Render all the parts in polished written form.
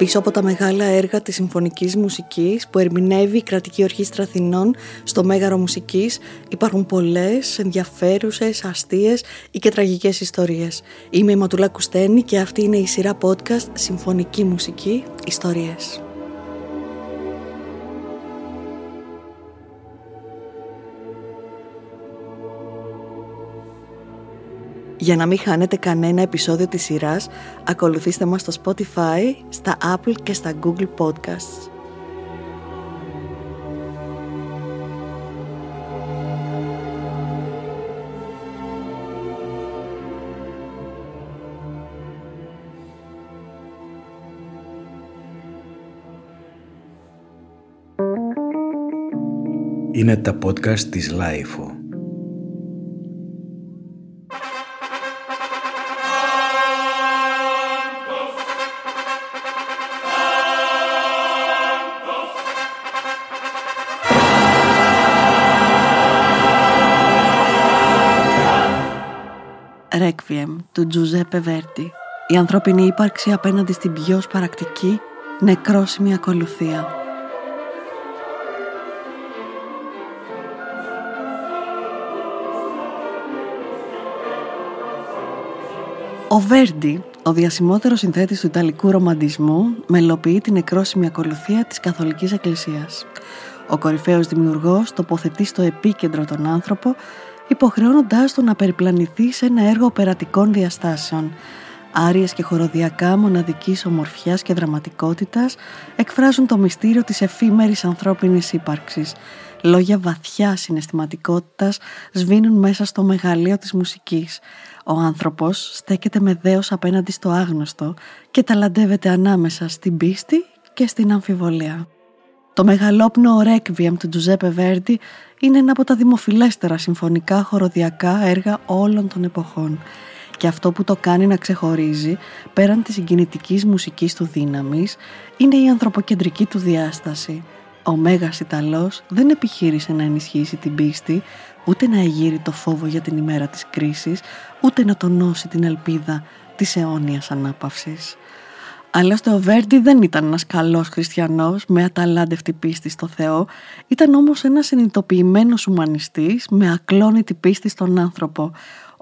πίσω από τα μεγάλα έργα της συμφωνικής μουσικής που ερμηνεύει η Κρατική Ορχήστρα Αθηνών στο Μέγαρο Μουσικής υπάρχουν πολλές ενδιαφέρουσες, αστείες ή και τραγικές ιστορίες. Είμαι η Ματούλα Κουστένη και αυτή είναι η σειρά podcast Συμφωνική Μουσική Ιστορίες. Για να μην χάνετε κανένα επεισόδιο της σειράς, ακολουθήστε μας στο Spotify, στα Apple και στα Google Podcasts. Είναι τα podcast της LiFO. Ρέκβιεμ του Τζουζέπε Βέρντι. Η ανθρώπινη ύπαρξη απέναντι στην πιο σπαρακτική, νεκρόσιμη ακολουθία. Ο Βέρντι, ο διασημότερος συνθέτης του ιταλικού ρομαντισμού, μελοποιεί την νεκρόσιμη ακολουθία της Καθολικής Εκκλησίας. Ο κορυφαίος δημιουργός τοποθετεί στο επίκεντρο τον άνθρωπο, υποχρεώνοντάς τον να περιπλανηθεί σε ένα έργο οπερατικών διαστάσεων. Άριες και χοροδιακά μοναδικής ομορφιάς και δραματικότητας εκφράζουν το μυστήριο της εφήμερης ανθρώπινης ύπαρξης. Λόγια βαθιά συναισθηματικότητας σβήνουν μέσα στο μεγαλείο της μουσικής. Ο άνθρωπος στέκεται με δέος απέναντι στο άγνωστο και ταλαντεύεται ανάμεσα στην πίστη και στην αμφιβολία. Το μεγαλόπνοο Ρέκβιεμ του Τζουζέπε Βέρντι είναι ένα από τα δημοφιλέστερα συμφωνικά χοροδιακά έργα όλων των εποχών. Και αυτό που το κάνει να ξεχωρίζει, πέραν της συγκινητικής μουσικής του δύναμης, είναι η ανθρωποκεντρική του διάσταση. Ο Μέγας Ιταλός δεν επιχείρησε να ενισχύσει την πίστη, ούτε να εγείρει το φόβο για την ημέρα της κρίσης, ούτε να τονώσει την ελπίδα της αιώνιας ανάπαυσης. Άλλωστε ο Βέρντι δεν ήταν ένας καλός χριστιανός με αταλάντευτη πίστη στο Θεό, ήταν όμως ένας συνειδητοποιημένος ουμανιστής με ακλόνητη πίστη στον άνθρωπο.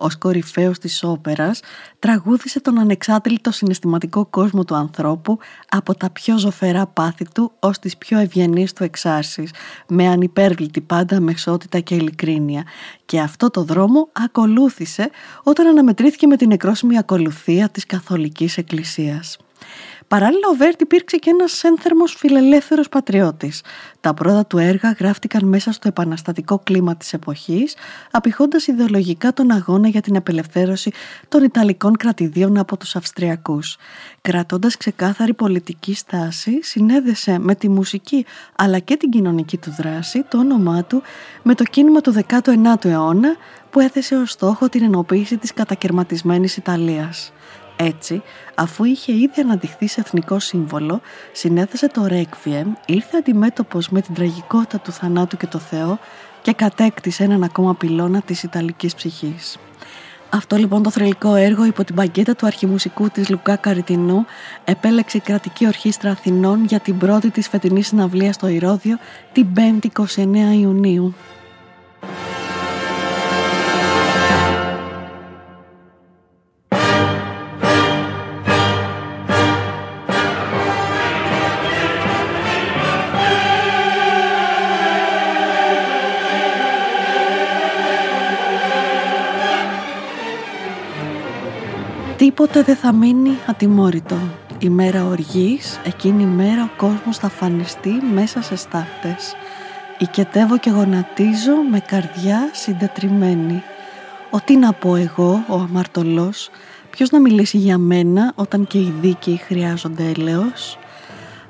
Ως κορυφαίος της όπερας τραγούδισε τον ανεξάντλητο συναισθηματικό κόσμο του ανθρώπου από τα πιο ζωφερά πάθη του ως τις πιο ευγενείς του εξάρσεις, με ανυπέρβλητη πάντα μεσότητα και ειλικρίνεια. Και αυτό το δρόμο ακολούθησε όταν αναμετρήθηκε με την νεκρόσιμη ακολουθία της Καθολικής Εκκλησίας. Παράλληλα, ο Βέρντι υπήρξε και ένας ένθερμος φιλελεύθερος πατριώτης. Τα πρώτα του έργα γράφτηκαν μέσα στο επαναστατικό κλίμα της εποχής, απηχώντας ιδεολογικά τον αγώνα για την απελευθέρωση των Ιταλικών κρατηδίων από τους Αυστριακούς. Κρατώντας ξεκάθαρη πολιτική στάση, συνέδεσε με τη μουσική αλλά και την κοινωνική του δράση το όνομά του με το κίνημα του 19ου αιώνα, που έθεσε ως στόχο την ενοποίηση της κατακαιρματισμένης Ιταλίας. Έτσι, αφού είχε ήδη αναδειχθεί σε εθνικό σύμβολο, συνέθεσε το Ρέκβιεμ, ήρθε αντιμέτωπος με την τραγικότητα του θανάτου και το Θεό και κατέκτησε έναν ακόμα πυλώνα της Ιταλικής ψυχής. Αυτό λοιπόν το θρυλικό έργο υπό την παγκέτα του αρχιμουσικού της Λουκά Καριτινού επέλεξε η Κρατική Ορχήστρα Αθηνών για την πρώτη της φετινής συναυλία στο Ηρώδιο την 5η 29 Ιουνίου. Τίποτε δεν θα μείνει ατιμόρυτο. Η μέρα οργής, εκείνη η μέρα ο κόσμος θα φανιστεί μέσα σε στάχτες. Οικετεύω και γονατίζω με καρδιά συντετριμένη. Ο τι να πω εγώ, ο αμαρτωλός, ποιος να μιλήσει για μένα όταν και οι δίκαιοι χρειάζονται έλεος.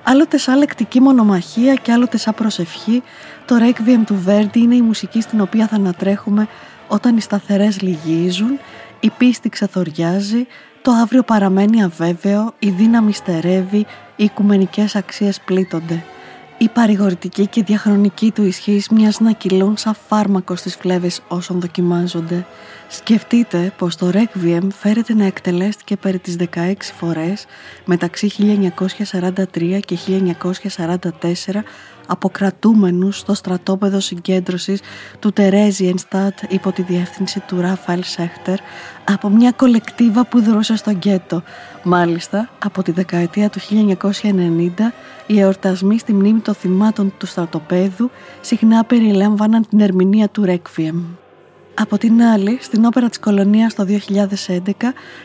Άλλοτε σαν λεκτική μονομαχία και άλλοτε σαν προσευχή, το Ρέκβιεμ του Βέρντι είναι η μουσική στην οποία θα ανατρέχουμε όταν οι σταθερές λυγίζουν, η πίστη ξεθοριάζει, το αύριο παραμένει αβέβαιο, η δύναμη στερεύει, οι οικουμενικές αξίες πλήττονται. η παρηγορητική και διαχρονική του ισχύς μοιάζει να κυλούν σαν φάρμακο στις φλέβες όσων δοκιμάζονται. Σκεφτείτε πως το Ρέκβιεμ φέρεται να εκτελέστηκε περί τις 16 φορές μεταξύ 1943 και 1944 από κρατούμενους στο στρατόπεδο συγκέντρωσης του Τερέζιενστάτ υπό τη διεύθυνση του Ράφαλ Σέχτερ από μια κολεκτίβα που δρούσε στο γκέτο. Μάλιστα, από τη δεκαετία του 1990 οι εορτασμοί στη μνήμη των θυμάτων του στρατοπέδου συχνά περιλάμβαναν την ερμηνεία του Ρέκβιεμ. Από την άλλη, στην όπερα της Κολονίας το 2011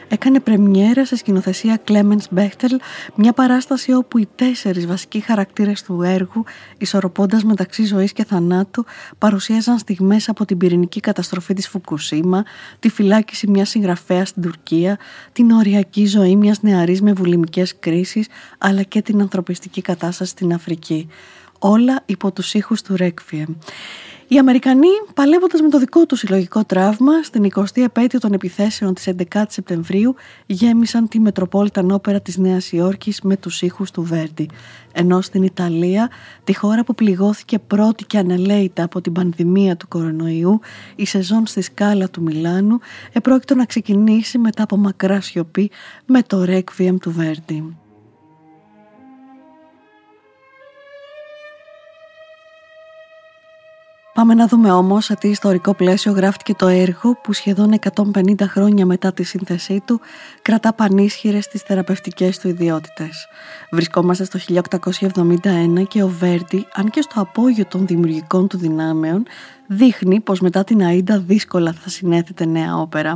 έκανε πρεμιέρα σε σκηνοθεσία Clemens Μπέχτελ μια παράσταση όπου οι τέσσερις βασικοί χαρακτήρες του έργου, ισορροπώντας μεταξύ ζωής και θανάτου, παρουσίαζαν στιγμές από την πυρηνική καταστροφή της Φουκουσίμα, τη φυλάκιση μιας συγγραφέας στην Τουρκία, την οριακή ζωή μιας νεαρής με βουλημικές κρίσεις, αλλά και την ανθρωπιστική κατάσταση στην Αφρική. Όλα υπό τους ήχους του Ρέκβιεμ. Οι Αμερικανοί, παλεύοντας με το δικό τους συλλογικό τραύμα, στην 20η επέτειο των επιθέσεων της 11ης Σεπτεμβρίου, γέμισαν τη Μετροπόλιταν Όπερα της Νέας Υόρκης με τους ήχους του Βέρντι. Ενώ στην Ιταλία, τη χώρα που πληγώθηκε πρώτη και ανελαίητα από την πανδημία του κορονοϊού, η σεζόν στη Σκάλα του Μιλάνου επρόκειτο να ξεκινήσει μετά από μακρά σιωπή με το Ρέκβιεμ του Βέρντι. Πάμε να δούμε όμως σε τι ιστορικό πλαίσιο γράφτηκε το έργο που σχεδόν 150 χρόνια μετά τη σύνθεσή του κρατά πανίσχυρες τις θεραπευτικές του ιδιότητες. Βρισκόμαστε στο 1871 και ο Βέρντι, αν και στο απόγειο των δημιουργικών του δυνάμεων, δείχνει πως μετά την Αΐντα δύσκολα θα συνέθετε νέα όπερα.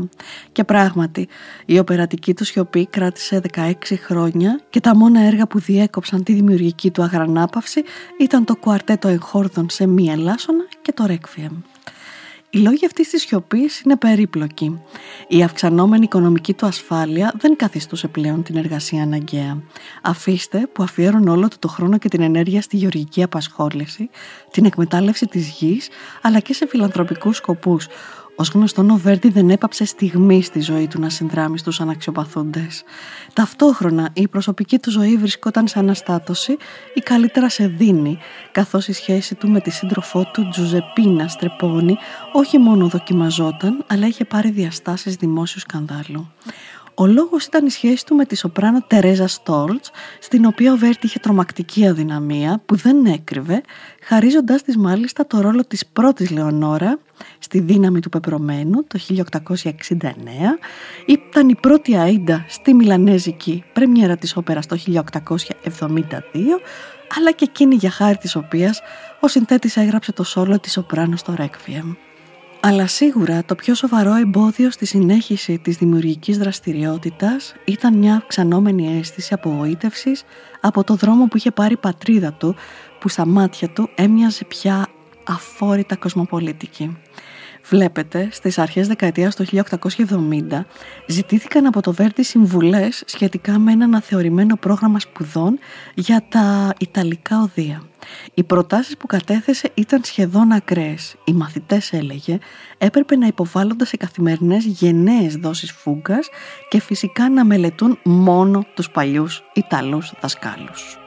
Και πράγματι, η οπερατική του σιωπή κράτησε 16 χρόνια και τα μόνα έργα που διέκοψαν τη δημιουργική του αγρανάπαυση ήταν το κουαρτέτο εγχόρδων σε μία ελάσσονα και το Ρέκβιεμ. Οι λόγοι αυτής της σιωπής είναι περίπλοκοι. Η αυξανόμενη οικονομική του ασφάλεια δεν καθιστούσε πλέον την εργασία αναγκαία. Αφήστε που αφιέρωνε όλο το χρόνο και την ενέργεια στη γεωργική απασχόληση, την εκμετάλλευση της γης, αλλά και σε φιλανθρωπικούς σκοπούς. Ως γνωστόν, ο Βέρντι δεν έπαψε στιγμή στη ζωή του να συνδράμει στους αναξιοπαθούντες. Ταυτόχρονα, η προσωπική του ζωή βρισκόταν σε αναστάτωση ή καλύτερα σε δίνη, καθώς η σχέση του με τη σύντροφό του Τζουζεπίνα Στρεπόνη όχι μόνο δοκιμαζόταν, αλλά είχε πάρει διαστάσεις δημόσιου σκανδάλου. Ο λόγος ήταν η σχέση του με τη σοπράνο Τερέζα Στόλτς, στην οποία ο Βέρντι είχε τρομακτική αδυναμία που δεν έκρυβε, χαρίζοντάς της μάλιστα το ρόλο της πρώτης Λεωνόρα στη Δύναμη του Πεπρωμένου το 1869. Ήταν η πρώτη Αΐντα στη μιλανέζικη πρεμιέρα της όπερας το 1872, αλλά και εκείνη για χάρη της οποίας ο συνθέτης έγραψε το σόλο της σοπράνο στο Ρέκβιεμ. Αλλά σίγουρα το πιο σοβαρό εμπόδιο στη συνέχιση της δημιουργικής δραστηριότητας ήταν μια αυξανόμενη αίσθηση απογοήτευσης από το δρόμο που είχε πάρει η πατρίδα του, που στα μάτια του έμοιαζε πια αφόρητα κοσμοπολίτικη. Βλέπετε, στις αρχές δεκαετίας του 1870 ζητήθηκαν από το Βέρντι συμβουλές σχετικά με ένα αναθεωρημένο πρόγραμμα σπουδών για τα Ιταλικά οδεία. Οι προτάσεις που κατέθεσε ήταν σχεδόν ακραίες. Οι μαθητές, έλεγε, έπρεπε να υποβάλλονται σε καθημερινές γενναίες δόσεις φούγκας και φυσικά να μελετούν μόνο τους παλιούς Ιταλούς δασκάλους.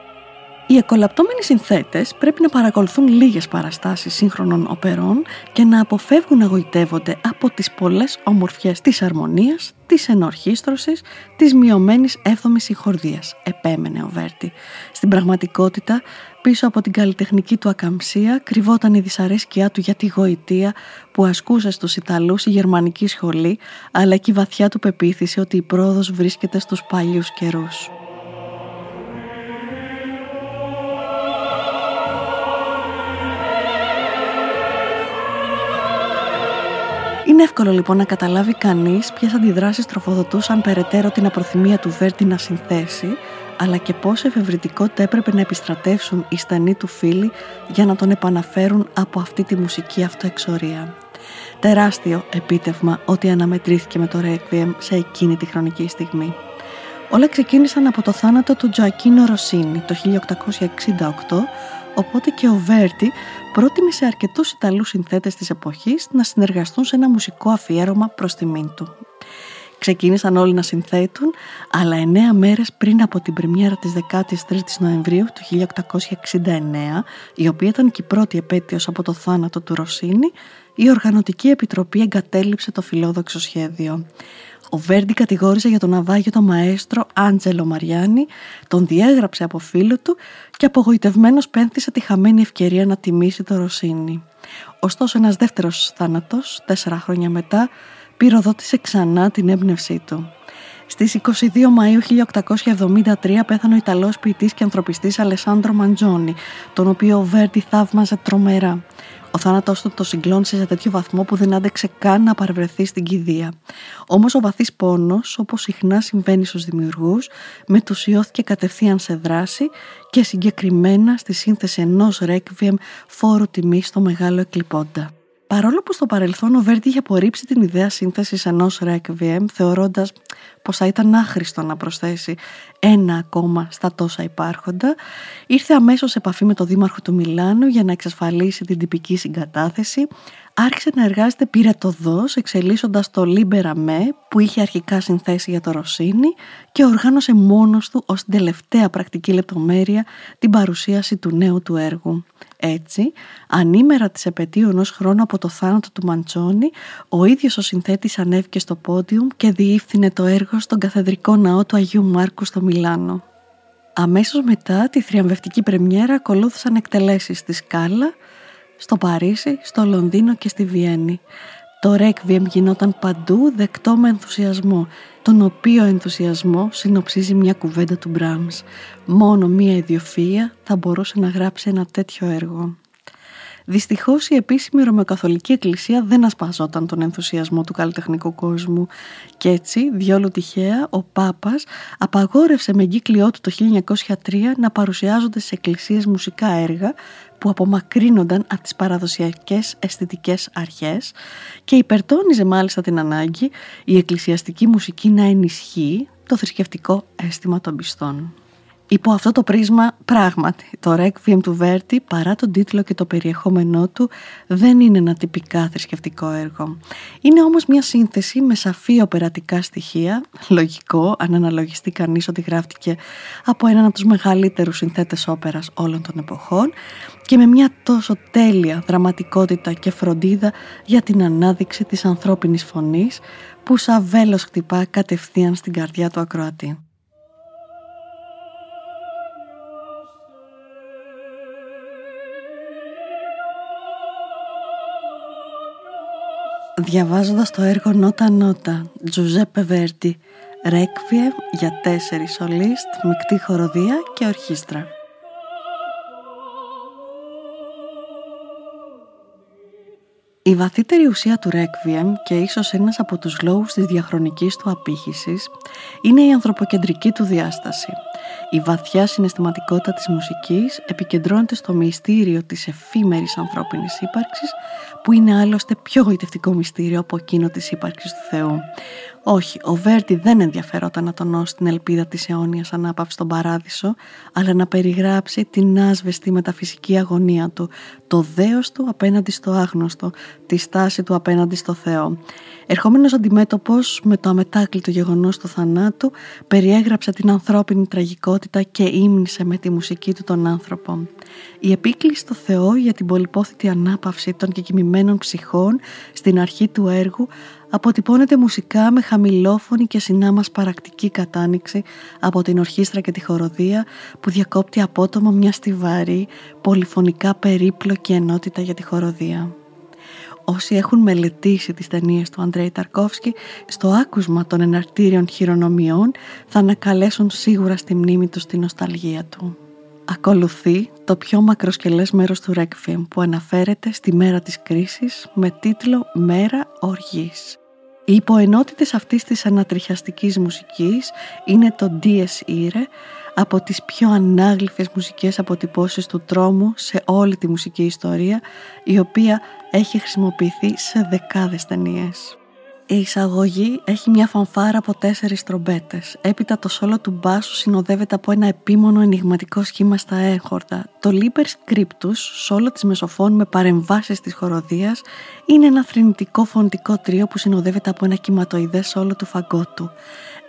Οι εκολαπτώμενοι συνθέτες πρέπει να παρακολουθούν λίγες παραστάσεις σύγχρονων οπερών και να αποφεύγουν να γοητεύονται από τις πολλές ομορφιές της αρμονίας, της ενορχήστρωσης, της μειωμένης 7ης συγχορδίας, επέμενε ο Βέρντι. Στην πραγματικότητα, πίσω από την καλλιτεχνική του ακαμψία κρυβόταν η δυσαρέσκειά του για τη γοητεία που ασκούσε στους Ιταλούς η γερμανική σχολή, αλλά και η βαθιά του πεποίθηση ότι η πρόοδος βρίσκεται στους παλιούς καιρούς. Είναι εύκολο λοιπόν να καταλάβει κανείς ποιες αντιδράσεις τροφοδοτούσαν περαιτέρω την απροθυμία του Βέρντι να συνθέσει, αλλά και πόση εφευρετικότητα έπρεπε να επιστρατεύσουν οι στενοί του φίλοι για να τον επαναφέρουν από αυτή τη μουσική αυτοεξορία. Τεράστιο επίτευγμα ότι αναμετρήθηκε με το Ρέκβιεμ σε εκείνη τη χρονική στιγμή. Όλα ξεκίνησαν από το θάνατο του Τζοακίνο Ροσίνι το 1868, οπότε και ο Βέρντι πρότεινε σε αρκετούς Ιταλούς συνθέτες της εποχής να συνεργαστούν σε ένα μουσικό αφιέρωμα προς τιμήν του. ξεκίνησαν όλοι να συνθέτουν, αλλά 9 μέρες πριν από την πρεμιέρα της 13ης Νοεμβρίου του 1869, η οποία ήταν και η πρώτη επέτειος από το θάνατο του Ροσίνι, η Οργανωτική Επιτροπή εγκατέλειψε το φιλόδοξο σχέδιο. Ο Βέρντι κατηγόρησε για το ναυάγιο τον μαέστρο Άντζελο Μαριάνι, τον διέγραψε από φίλο του και απογοητευμένος πένθησε τη χαμένη ευκαιρία να τιμήσει το Ροσίνι. Ωστόσο, ένας δεύτερος θάνατος, 4 χρόνια μετά, πυροδότησε ξανά την έμπνευσή του. Στις 22 Μαΐου 1873 πέθανε ο Ιταλός ποιητής και ανθρωπιστής Αλεσάνδρο Μαντζόνι, τον οποίο ο Βέρντι θαύμαζε τρομερά. Ο θάνατός του το συγκλώνησε σε τέτοιο βαθμό που δεν άντεξε καν να παρευρεθεί στην κηδεία. Όμως ο βαθύς πόνος, όπως συχνά συμβαίνει στους δημιουργούς, μετουσιώθηκε κατευθείαν σε δράση και συγκεκριμένα στη σύνθεση ενός Ρέκβιεμ φόρου τιμής στο Μεγάλο Εκλιπώντα. Παρόλο που στο παρελθόν ο Βέρντι είχε απορρίψει την ιδέα σύνθεσης ενός Ρέκβιεμ, θεωρώντας πως θα ήταν άχρηστο να προσθέσει ένα ακόμα στα τόσα υπάρχοντα, ήρθε αμέσως σε επαφή με τον δήμαρχο του Μιλάνου για να εξασφαλίσει την τυπική συγκατάθεση, άρχισε να εργάζεται πυρετωδώς εξελίσσοντας το Λίμπερα Με που είχε αρχικά συνθέσει για το Ροσίνι και οργάνωσε μόνος του ως την τελευταία πρακτική λεπτομέρεια την παρουσίαση του νέου του έργου. Έτσι, ανήμερα της επετείου ενός χρόνου από το θάνατο του Μαντζόνι, ο ίδιος ο συνθέτης ανέβηκε στο πόντιουμ και διήφθηνε το έργο στον καθεδρικό ναό του Αγίου Μάρκου στο Μιλάνο. Αμέσως μετά τη θριαμβευτική πρεμιέρα ακολούθησαν εκτελέσεις στη Σκάλα, στο Παρίσι, στο Λονδίνο και στη Βιέννη. Το Ρέκβιεμ γινόταν παντού δεκτό με ενθουσιασμό, τον οποίο ενθουσιασμό συνοψίζει μια κουβέντα του Μπραμς. Μόνο μια ιδιοφυΐα θα μπορούσε να γράψει ένα τέτοιο έργο. Δυστυχώς η επίσημη Ρωμαιοκαθολική Εκκλησία δεν ασπαζόταν τον ενθουσιασμό του καλλιτεχνικού κόσμου και έτσι, διόλου τυχαία, ο Πάπας απαγόρευσε με εγκύκλιό του το 1903 να παρουσιάζονται στις εκκλησίες μουσικά έργα που απομακρύνονταν από τις παραδοσιακές αισθητικές αρχές και υπερτώνιζε μάλιστα την ανάγκη η εκκλησιαστική μουσική να ενισχύει το θρησκευτικό αίσθημα των πιστών. Υπό αυτό το πρίσμα, πράγματι, το Ρέκβιεμ του Βέρντι, παρά τον τίτλο και το περιεχόμενό του, δεν είναι ένα τυπικά θρησκευτικό έργο. Είναι όμως μια σύνθεση με σαφή οπερατικά στοιχεία, λογικό, αν αναλογιστεί κανείς ότι γράφτηκε από έναν από τους μεγαλύτερους συνθέτες όπερας όλων των εποχών και με μια τόσο τέλεια δραματικότητα και φροντίδα για την ανάδειξη της ανθρώπινης φωνής που σαν βέλος χτυπά κατευθείαν στην καρδιά του ακροατή. Διαβάζοντας το έργο νότα-νότα, Τζουζέπε Βέρντι, Ρέκβιεμ για 4 σολίστ, μεικτή χοροδία και ορχήστρα. Η βαθύτερη ουσία του Ρέκβιεμ και ίσως ένας από τους λόγους της διαχρονικής του απήχησης είναι η ανθρωποκεντρική του διάσταση. Η βαθιά συναισθηματικότητα της μουσικής επικεντρώνεται στο μυστήριο της εφήμερης ανθρώπινης ύπαρξης που είναι άλλωστε πιο γοητευτικό μυστήριο από εκείνο της ύπαρξης του Θεού. Όχι, ο Βέρντι δεν ενδιαφερόταν να τονώσει την ελπίδα της αιώνιας ανάπαυσης στον παράδεισο, αλλά να περιγράψει την άσβεστη μεταφυσική αγωνία του, το δέος του απέναντι στο άγνωστο, τη στάση του απέναντι στο Θεό. Ερχόμενος αντιμέτωπος με το αμετάκλητο γεγονός του θανάτου, περιέγραψε την ανθρώπινη τραγικότητα και ύμνησε με τη μουσική του τον άνθρωπο. Η επίκληση στο Θεό για την πολυπόθητη ανάπαυση των κεκοιμημένων ψυχών στην αρχή του έργου αποτυπώνεται μουσικά με χαμηλόφωνη και συνάμας παρακτική κατάνοιξη από την ορχήστρα και τη χοροδία που διακόπτει απότομα μια στιβαρή, πολυφωνικά περίπλοκη ενότητα για τη χοροδία. Όσοι έχουν μελετήσει τις ταινίες του Αντρέι Ταρκόφσκι, στο άκουσμα των εναρτήριων χειρονομιών θα ανακαλέσουν σίγουρα στη μνήμη τους τη νοσταλγία του. Ακολουθεί το πιο μακροσκελές μέρος του Ρέκβιεμ που αναφέρεται στη μέρα της κρίσης με τίτλο «Μέρα οργής». Οι υποενότητες αυτής της ανατριχιαστικής μουσικής είναι το «Dies Irae», από τις πιο ανάγλυφες μουσικές αποτυπώσεις του τρόμου σε όλη τη μουσική ιστορία, η οποία έχει χρησιμοποιηθεί σε δεκάδες ταινίες. Η εισαγωγή έχει μια φανφάρα από 4 τρομπέτες. Έπειτα το σόλο του μπάσου συνοδεύεται από ένα επίμονο ενιγματικό σχήμα στα έγχορδα. Το Liber Scriptus, σόλο της μεσοφών με παρεμβάσεις της χοροδίας, είναι ένα θρηνητικό φωνητικό τρίο που συνοδεύεται από ένα κυματοειδές σόλο του φαγκότου.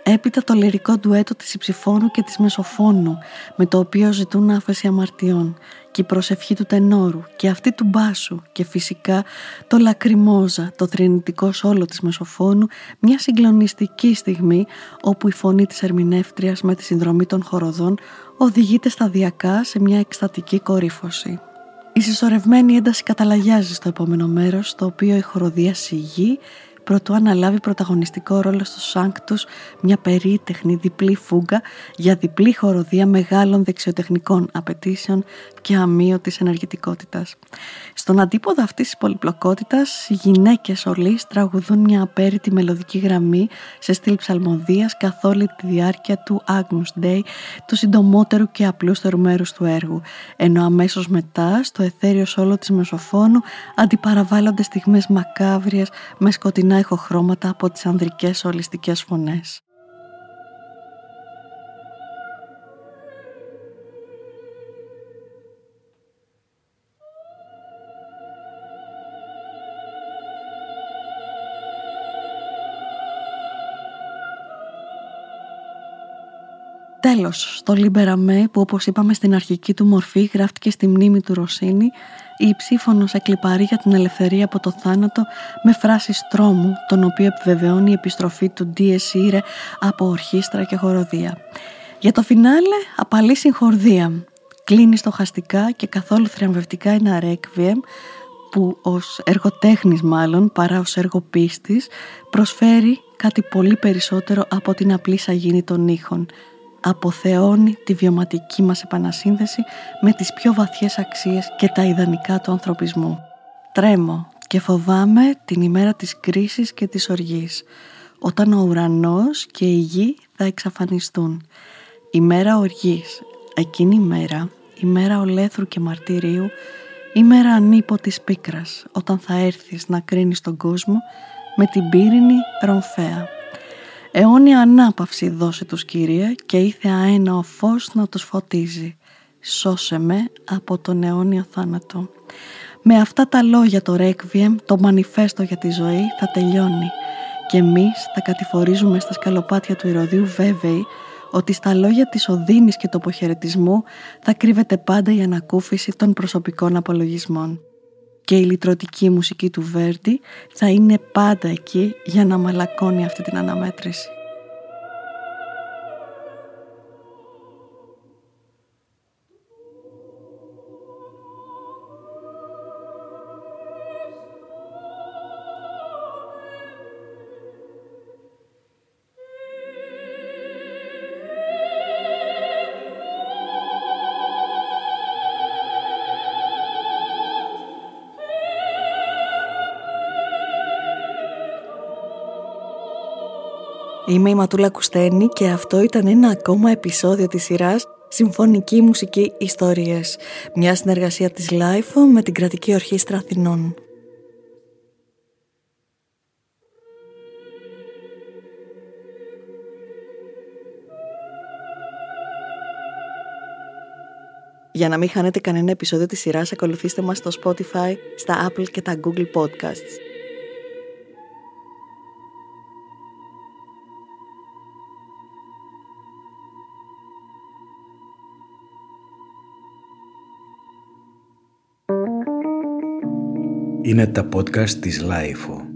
Έπειτα το λυρικό ντουέτο της υψηφώνου και της μεσοφώνου, με το οποίο ζητούν άφεση αμαρτιών, και η προσευχή του τενόρου και αυτή του μπάσου και φυσικά το λακριμόζα, το θρηνητικό σόλο της μεσοφώνου, μια συγκλονιστική στιγμή όπου η φωνή της ερμηνεύτριας με τη συνδρομή των χοροδών οδηγείται σταδιακά σε μια εκστατική κορύφωση. Η συσσωρευμένη ένταση καταλαγιάζει στο επόμενο μέρος, στο οποίο η χοροδία συγγεί προτού αναλάβει πρωταγωνιστικό ρόλο στο Σάνκτους, μια περίτεχνη διπλή φούγκα για διπλή χοροδία μεγάλων δεξιοτεχνικών απαιτήσεων και αμύωτης ενεργητικότητας. Στον αντίποδα αυτής της πολυπλοκότητας, οι γυναίκες ολείς τραγουδούν μια απέριτη μελωδική γραμμή σε στυλ ψαλμοδίας καθ' όλη τη διάρκεια του Agnus Dei, του συντομότερου και απλούστερου μέρους του έργου, ενώ αμέσως μετά, στο εθέριο σόλο της μεσοφώνου, αντιπαραβάλλονται στιγμές μακάβριες με σκοτεινά ηχοχρώματα από τις ανδρικές ολιστικές φωνές. Τέλος, στο Λιμπεραμέ, που όπως είπαμε στην αρχική του μορφή γράφτηκε στη μνήμη του Ροσίνι, η υψήφωνος εκλιπαρεί για την ελευθερία από το θάνατο με φράσεις τρόμου, τον οποίο επιβεβαιώνει η επιστροφή του Dies Irae από ορχήστρα και χοροδία. Για το φινάλε, απαλή συγχορδία. Κλείνει στοχαστικά και καθόλου θριαμβευτικά ένα Ρέκβιεμ, που ως εργοτέχνης μάλλον παρά ως εργοπίστης προσφέρει κάτι πολύ περισσότερο από την απλή σαγίνη των ήχων. Αποθεώνει τη βιωματική μας επανασύνδεση με τις πιο βαθιές αξίες και τα ιδανικά του ανθρωπισμού. Τρέμω και φοβάμαι την ημέρα της κρίσης και της οργής, όταν ο ουρανός και η γη θα εξαφανιστούν. Η μέρα οργής, εκείνη η μέρα ολέθρου και μαρτυρίου, η μέρα ανίποτης πίκρας, όταν θα έρθεις να κρίνεις τον κόσμο με την πύρινη ρομφέα. Αιώνια ανάπαυση δώσε τους, Κυρία, και ήθε αένα ο φως να τους φωτίζει. Σώσε με από τον αιώνιο θάνατο. Με αυτά τα λόγια το Ρέκβιεμ, το μανιφέστο για τη ζωή, θα τελειώνει. Και εμείς θα κατηφορίζουμε στα σκαλοπάτια του ηρωδίου βέβαιοι ότι στα λόγια της οδύνης και του αποχαιρετισμού θα κρύβεται πάντα η ανακούφιση των προσωπικών απολογισμών. Και η λυτρωτική μουσική του Βέρντι θα είναι πάντα εκεί για να μαλακώνει αυτή την αναμέτρηση. Είμαι η Ματούλα Κουστένη και αυτό ήταν ένα ακόμα επεισόδιο της σειράς Συμφωνική Μουσική Ιστορίες, μια συνεργασία της LiFO με την Κρατική Ορχήστρα Αθηνών. Για να μην χάνετε κανένα επεισόδιο της σειράς, ακολουθήστε μας στο Spotify, στα Apple και τα Google Podcasts. Είναι τα podcast της LiFO.